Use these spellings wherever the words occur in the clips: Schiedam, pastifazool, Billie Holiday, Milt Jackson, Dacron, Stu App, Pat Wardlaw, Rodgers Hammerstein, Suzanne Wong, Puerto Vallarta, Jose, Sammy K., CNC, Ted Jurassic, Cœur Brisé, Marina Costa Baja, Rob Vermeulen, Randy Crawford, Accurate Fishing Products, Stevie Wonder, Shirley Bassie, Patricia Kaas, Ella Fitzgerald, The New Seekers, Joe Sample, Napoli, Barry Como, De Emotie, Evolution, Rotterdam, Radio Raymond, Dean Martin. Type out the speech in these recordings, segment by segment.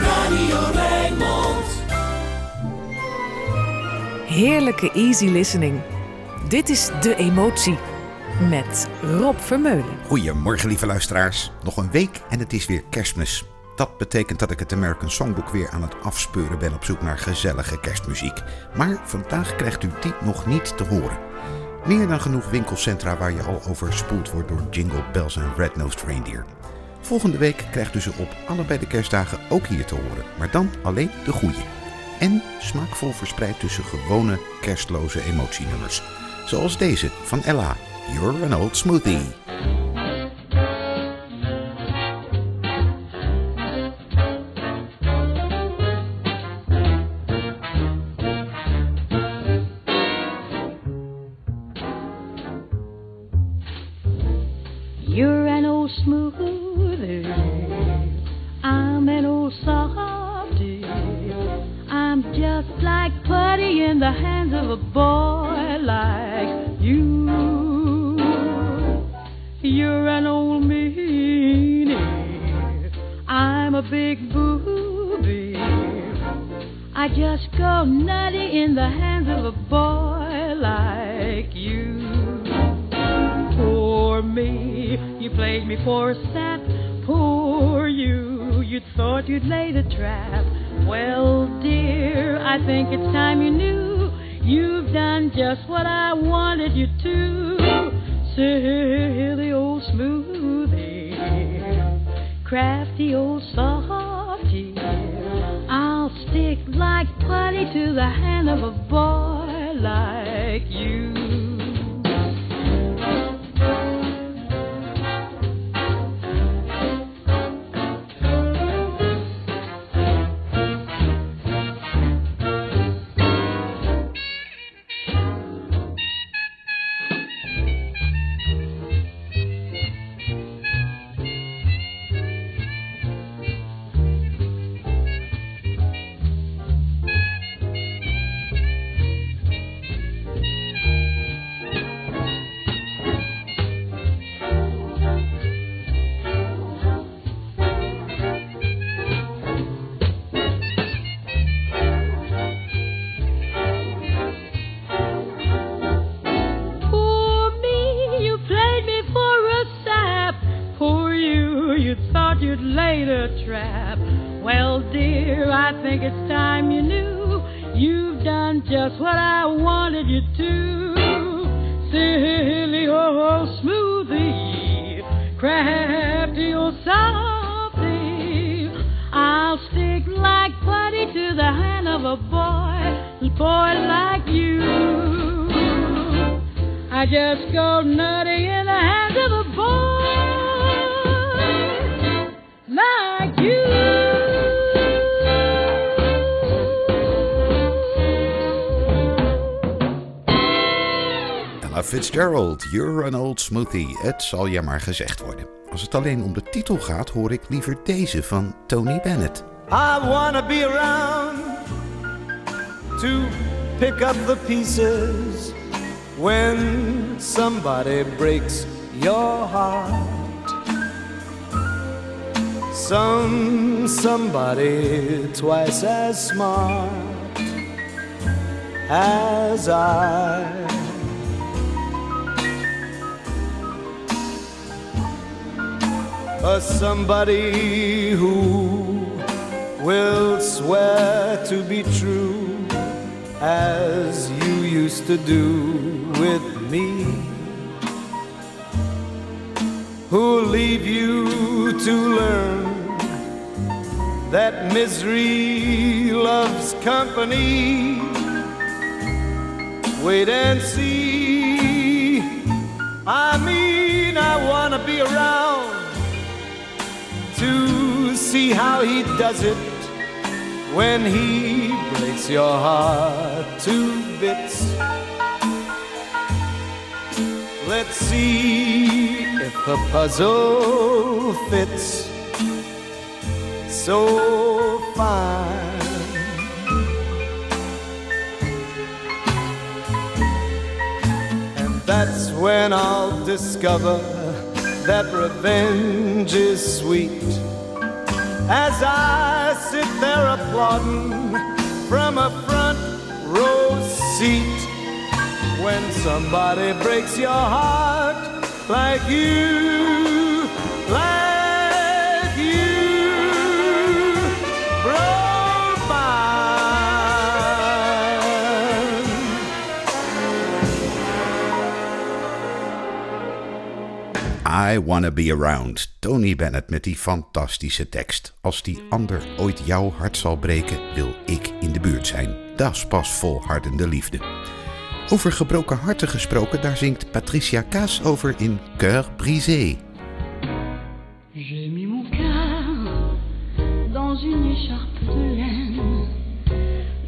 Radio Raymond. Heerlijke easy listening. Dit is De Emotie met Rob Vermeulen. Goedemorgen, lieve luisteraars. Nog een week en het is weer Kerstmis. Dat betekent dat ik het American Songbook weer aan het afspeuren ben op zoek naar gezellige kerstmuziek. Maar vandaag krijgt u die nog niet te horen. Meer dan genoeg winkelcentra waar je al overspoeld wordt door Jingle Bells en Red-Nosed Reindeer. Volgende week krijgt u ze op allebei de kerstdagen ook hier te horen, maar dan alleen de goeie. En smaakvol verspreid tussen gewone kerstloze emotienummers. Zoals deze van Ella, You're an Old Smoothie. Fitzgerald, You're an Old Smoothie. Het zal je maar gezegd worden. Als het alleen om de titel gaat, hoor ik liever deze van Tony Bennett. I wanna be around to pick up the pieces when somebody breaks your heart. Somebody twice as smart as I. Somebody who will swear to be true as you used to do with me, who'll leave you to learn that misery loves company. Wait and see. I mean, I wanna be around to see how he does it when he breaks your heart to bits. Let's see if the puzzle fits so fine. And that's when I'll discover that revenge is sweet as I sit there applauding from a front row seat. When somebody breaks your heart like you broke mine. I Wanna Be Around, Tony Bennett met die fantastische tekst. Als die ander ooit jouw hart zal breken, wil ik in de buurt zijn. Dat is pas volhardende liefde. Over gebroken harten gesproken, daar zingt Patricia Kaas over in Cœur Brisé. J'ai mis mon cœur dans une écharpe de laine,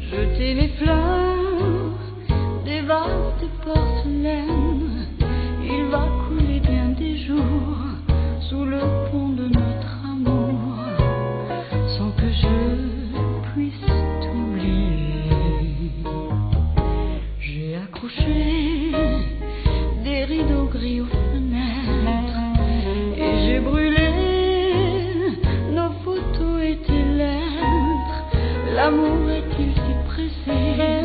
jeté les fleurs des vases de porcelaine. Il va couler bien des jours sous le pont de notre amour, sans que je puisse des rideaux gris aux fenêtres, et j'ai brûlé nos photos et tes lettres. L'amour est-il si pressé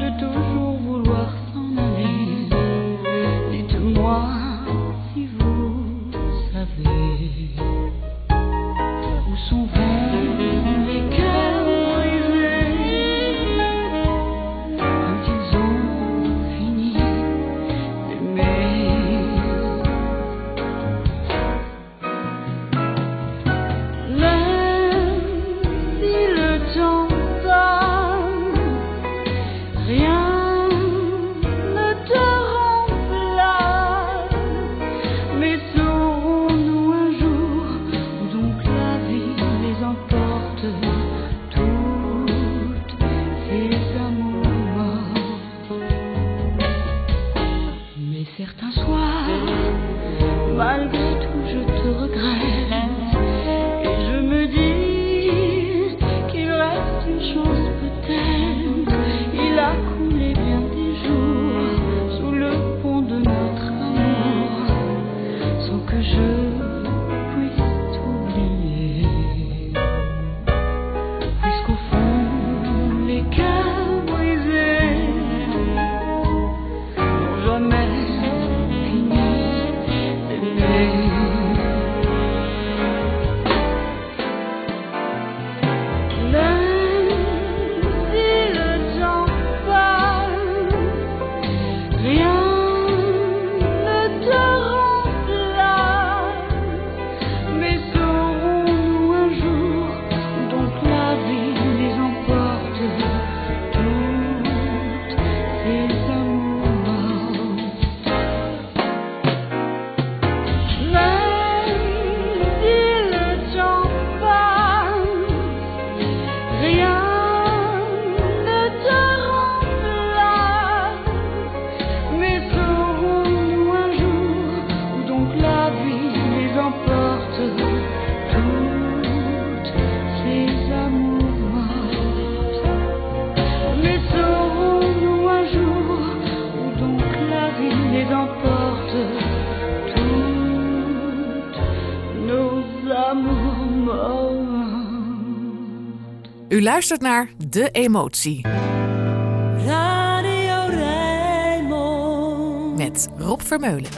de toujours vouloir s'en aller? Dites-moi si vous savez où sont vont les cœurs. U luistert naar De Emotie. Radio Raymond. Met Rob Vermeulen.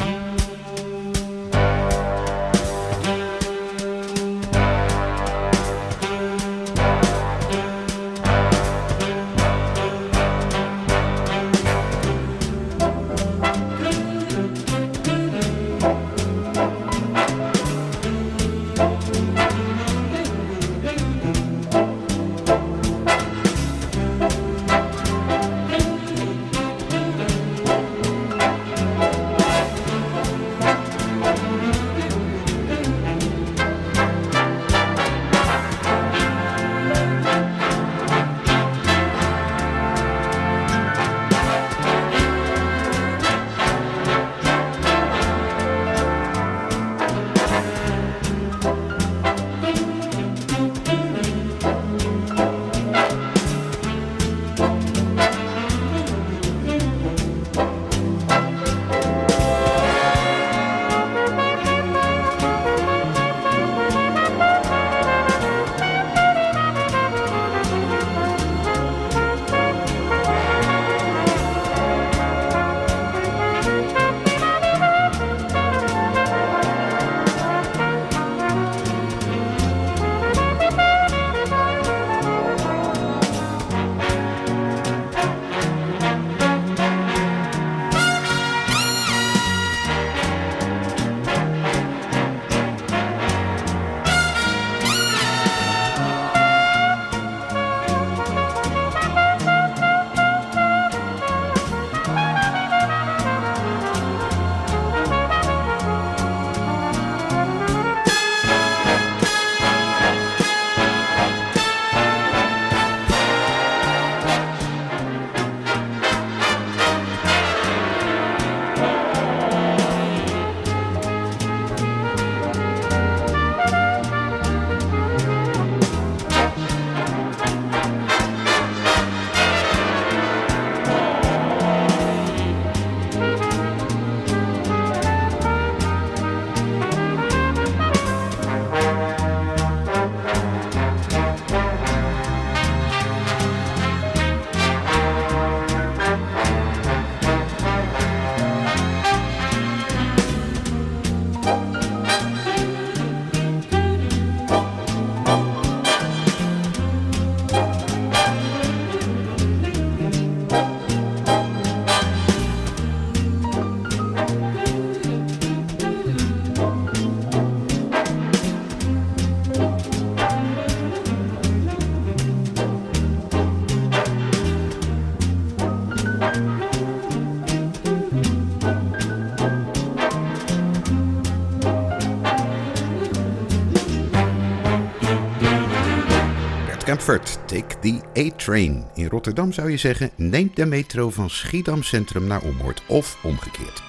Bert Kampfert, Take the A-Train. In Rotterdam zou je zeggen, neem de metro van Schiedam Centrum naar Ommoord of omgekeerd.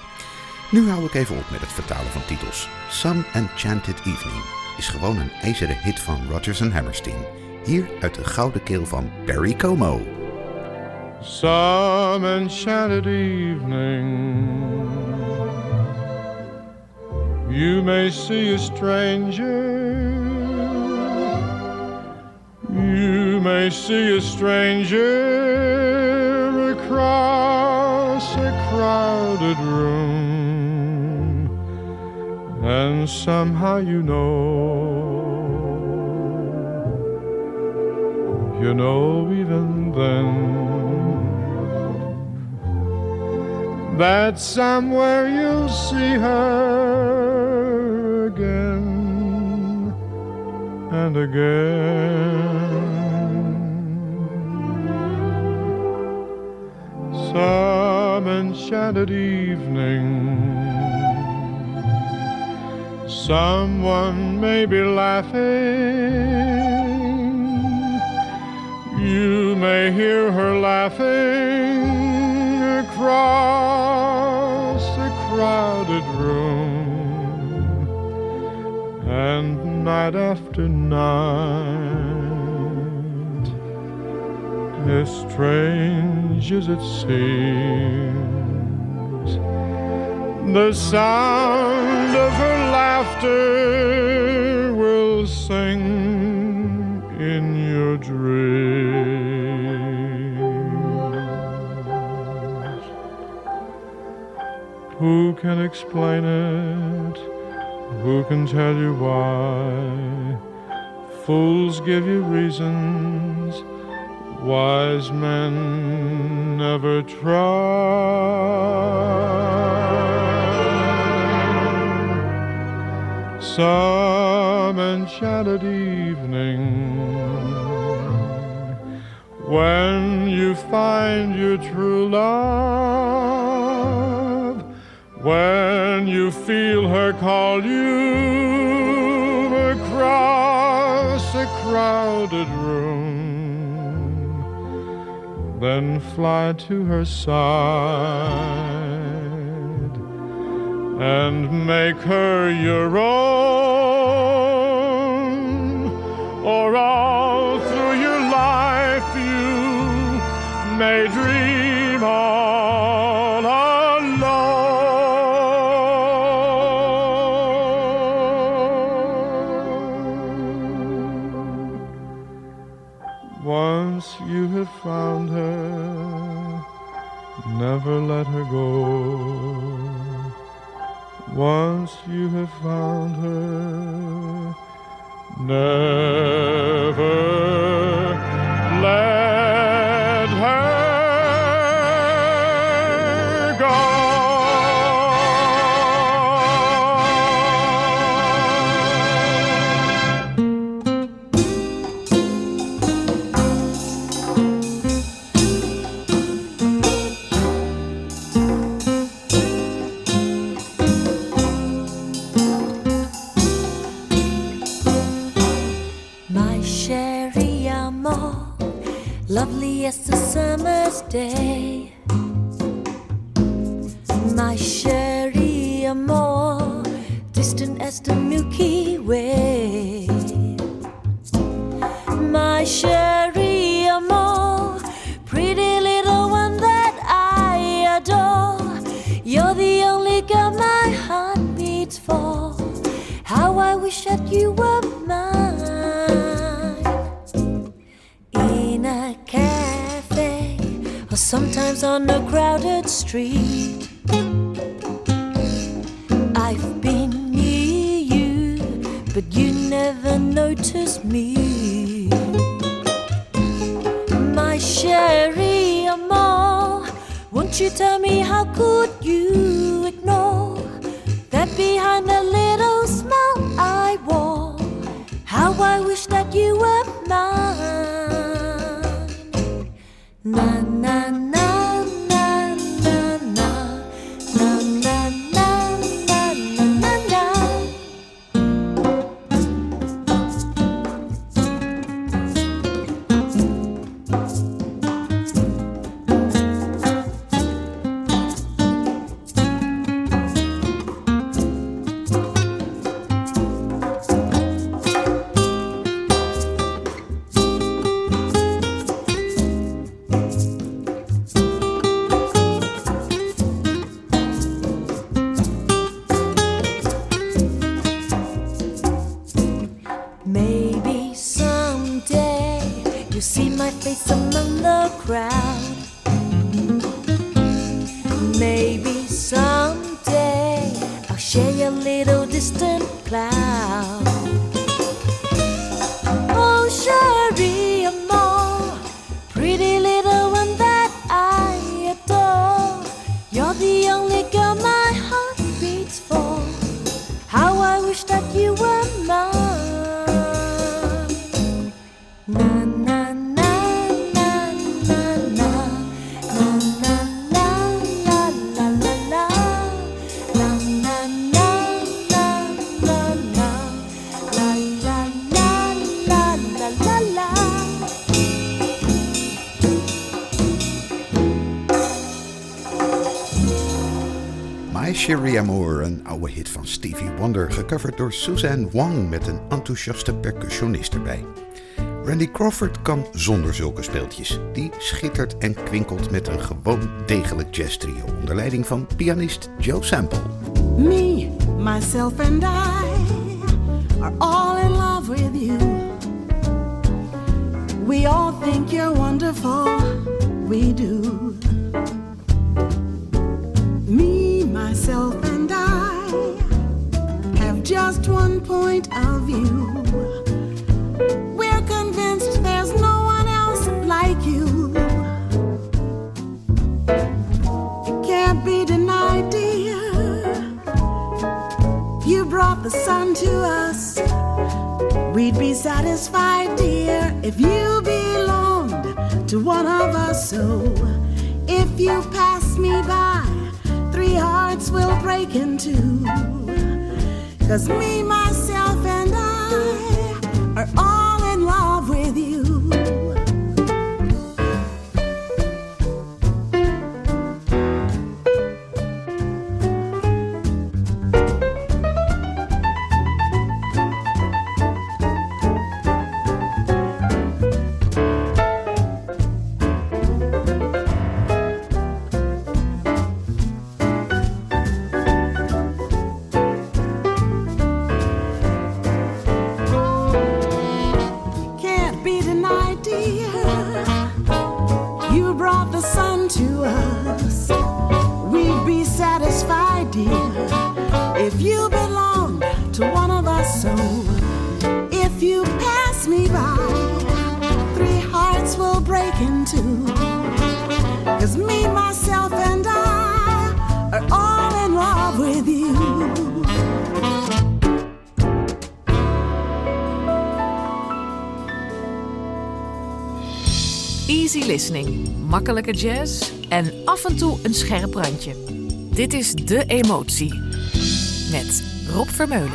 Nu hou ik even op met het vertalen van titels. Some Enchanted Evening is gewoon een ijzeren hit van Rodgers Hammerstein. Hier uit de gouden keel van Barry Como. Some enchanted evening, you may see a stranger, you may see a stranger across a crowded room, and somehow you know even then, that somewhere you'll see her again. And again, some enchanted evening, someone may be laughing, you may hear her laughing across a crowded room, and night after night, as strange as it seems, the sound of her laughter will sing in your dreams. Who can explain it? Who can tell you why? Fools give you reasons, wise men never try. Some enchanted evening, when you find your true love, when you feel her call you across a crowded room, then fly to her side and make her your own, or all through your life you may dream all alone. Once you have found her, never let her go. Once you have found her, never let her go. Loveliest a summer's day, my chérie amour, distant as the Milky Way, my chérie amour, pretty little one that I adore. You're the only girl my heart beats for. How I wish that you were mine. In a cafe, or sometimes on a crowded street, I've been near you, but you never noticed me. My chérie amour, won't you tell me how could you ignore that behind the little smile I wore? How I wish that you were mine. Na na na na na na na na na na na na. see my face among the crowd. Maybe someday I'll share a little distant cloud. Oh, Cherie Amour, pretty little one that I adore. You're the only girl my heart beats for. How I wish that you were mine. Cherie Amour, een oude hit van Stevie Wonder, gecoverd door Suzanne Wong met een enthousiaste percussionist erbij. Randy Crawford kan zonder zulke speeltjes. Die schittert en kwinkelt met een gewoon degelijk jazz trio onder leiding van pianist Joe Sample. Me, myself and I are all in love with you. We all think you're wonderful, we do. Myself and I have just one point of view. We're convinced there's no one else like you. It can't be denied, dear. You brought the sun to us. We'd be satisfied, dear, if you belonged to one of us. So if you pass me by, three hearts will break in two. 'Cause me, myself, and I are all in love with you. Makkelijke jazz en af en toe een scherp randje. Dit is De Emotie met Rob Vermeulen.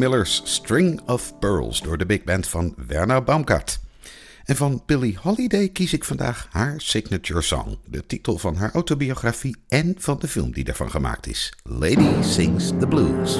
Millers String of Pearls door de big band van Werner Baumgart. En van Billie Holiday kies ik vandaag haar signature song, de titel van haar autobiografie en van de film die daarvan gemaakt is, Lady Sings the Blues.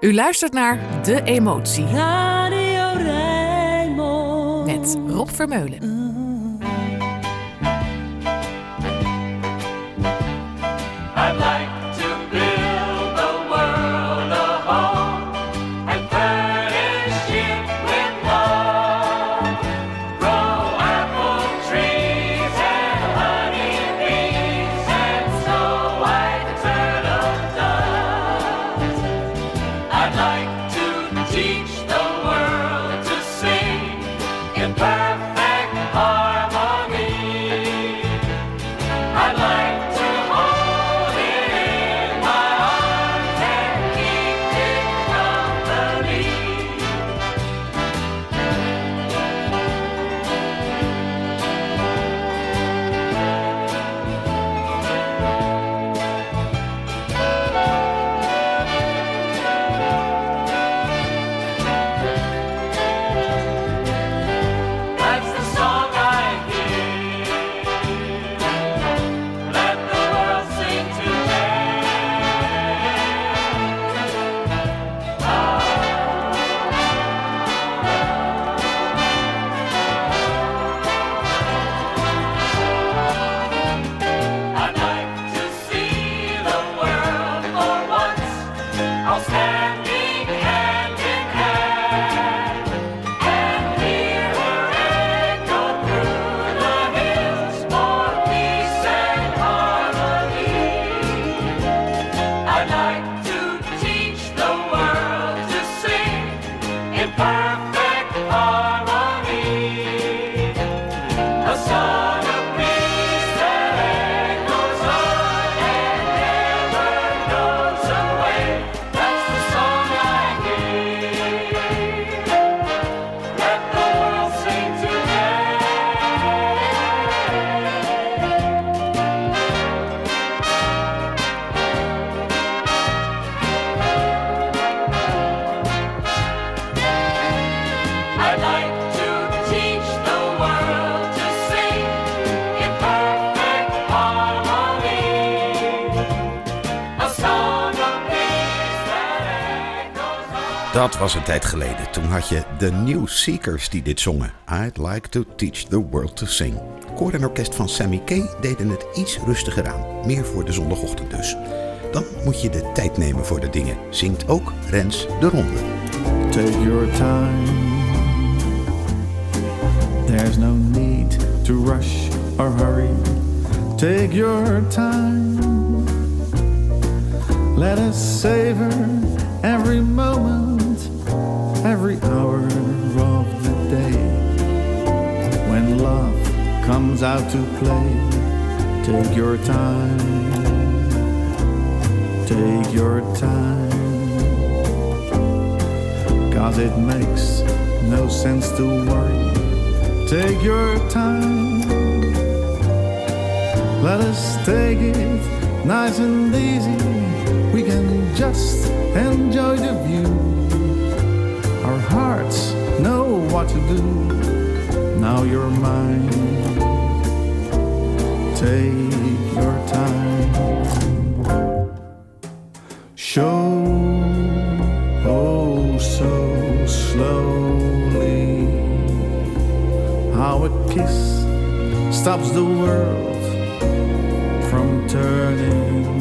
U luistert naar De Emotie. Radio Raymond. Met Rob Vermeulen. I'd like to build the world a home and furnish it with love. Grow apple trees and honey bees and snow white turtle doves. I'd like to teach the world to sing in perfect harmony. Dat was een tijd geleden. Toen had je The New Seekers die dit zongen. I'd Like to Teach the World to Sing. Koor en orkest van Sammy K. deden het iets rustiger aan. Meer voor de zondagochtend dus. Dan moet je de tijd nemen voor de dingen. Zingt ook Rens de Ronde. Take your time. There's no need to rush or hurry. Take your time. Let us savor every moment, every hour of the day. When love comes out to play, take your time. Take your time. 'Cause it makes no sense to worry. Take your time. Let us take it nice and easy. We can just enjoy the view. Our hearts know what to do. Now you're mine. Take your time. Show, oh so slowly, how a kiss stops the world from turning.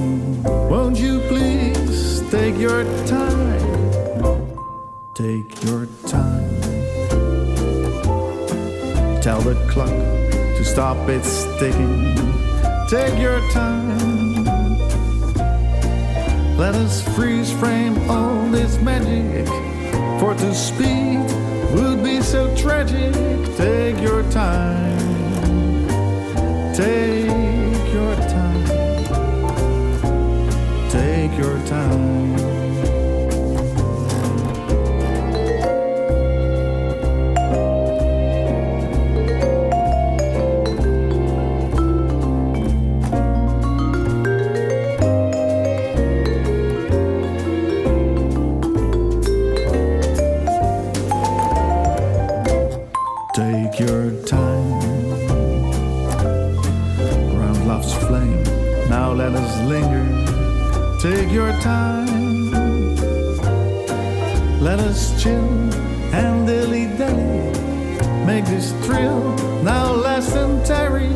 Won't you please take your time? Take your time. Tell the clock to stop its ticking. Take your time. Let us freeze frame all this magic, for to speed would be so tragic. Take your time. Take your time. Take your time. Take your time. Round love's flame, now let us linger. Take your time. Let us chill and dilly-dally. Make this thrill now less than tarry.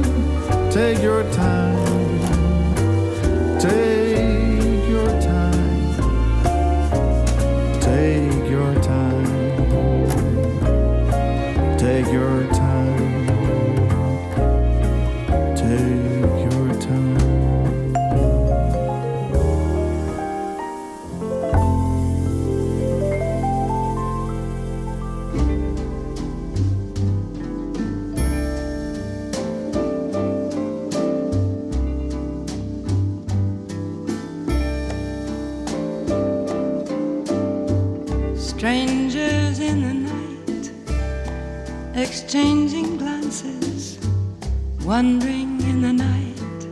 Take your time. Take your time. Take your time. Take your time. Take your time. Strangers in the night, exchanging glances, wondering in the night,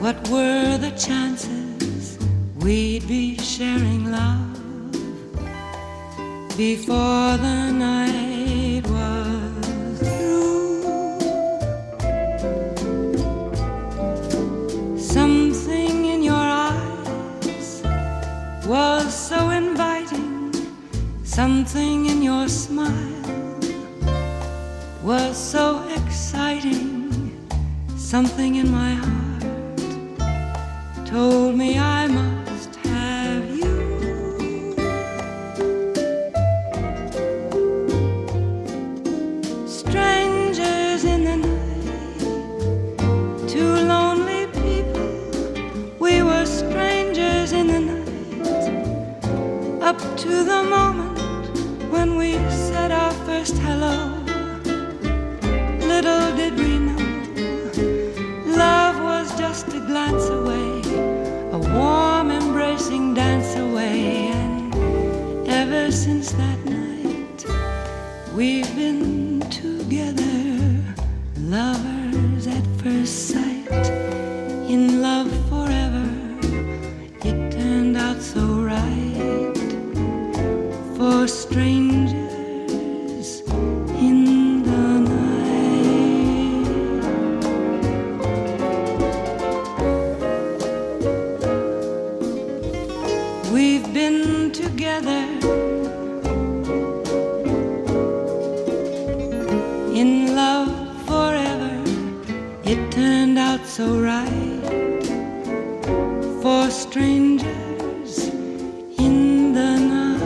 what were the chances we'd be sharing love before the night was through. Something in your eyes was so inviting. Something in your smile was so exciting. Something in my heart told me I must have you. Strangers in the night, two lonely people. We were strangers in the night, up to the moment when we said our first hello. Little did we know, love was just a glance away, a warm embracing dance away. And ever since that night, we've been together, lovers at first sight, in love forever. It turned out so right for strangers. Together It turned out so right for strangers in the night.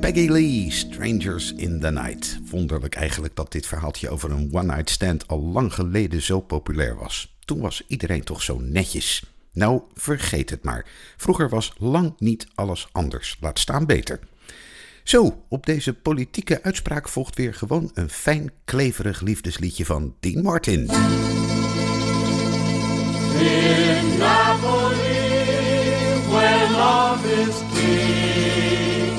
Peggy Lee, Strangers in the Night. Wonderlijk eigenlijk dat dit verhaaltje over een one-night stand al lang geleden zo populair was. Toen was iedereen toch zo netjes. Nou, vergeet het maar. Vroeger was lang niet alles anders. Laat staan beter. Zo, op deze politieke uitspraak volgt weer gewoon een fijn, kleverig liefdesliedje van Dean Martin. In Napoli, where love is king,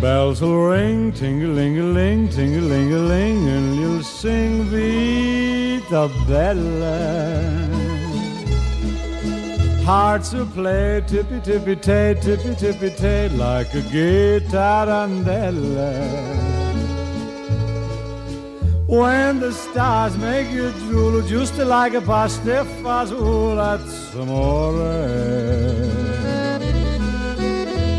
Bells will ring, ting-a-ling-a-ling, ting-a-ling-a-ling, and you'll sing Vita Bella. Hearts will play tippy-tippy-tay, tippy-tippy-tay, like a guitar rondella. When the stars make you drool, just like a pastifazool, that's amore.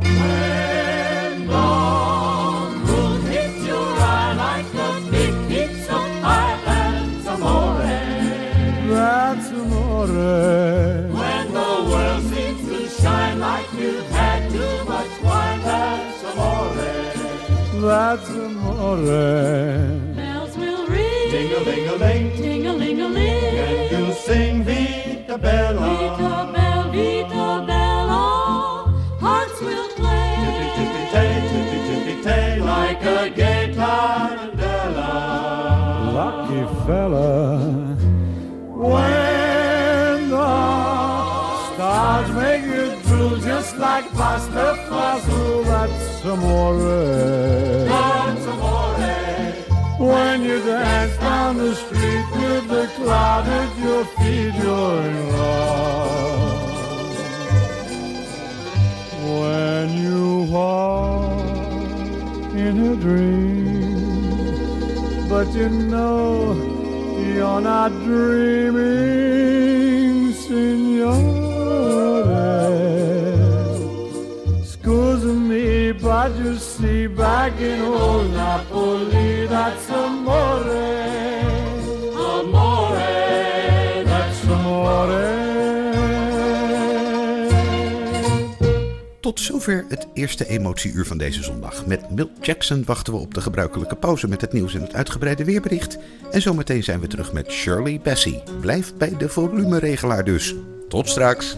When the world seems to shine like you've had too much wine, that's amore. That's amore. Bells will ring, ting-a-ling-a-ling, ting-a-ling-a-ling, and you'll sing Vita Bella, Vita Bella, Vita Bella. Hearts will play, tippy-tippy-tay, tippy-tippy-tay, like a gay tarantella. Lucky fella. When the stars make you drool, just like pastifazool, that's amore. That's amore. When you dance down the street with the cloud at your feet, you're in love. When you walk in a dream, but you know you're not dreaming, signore. Excuse me, but you see, back in old Napoli, that's amore. Amore, that's amore. Tot zover het eerste emotieuur van deze zondag. Met Milt Jackson wachten we op de gebruikelijke pauze met het nieuws en het uitgebreide weerbericht. En zometeen zijn we terug met Shirley Bassie. Blijf bij de volumeregelaar dus. Tot straks.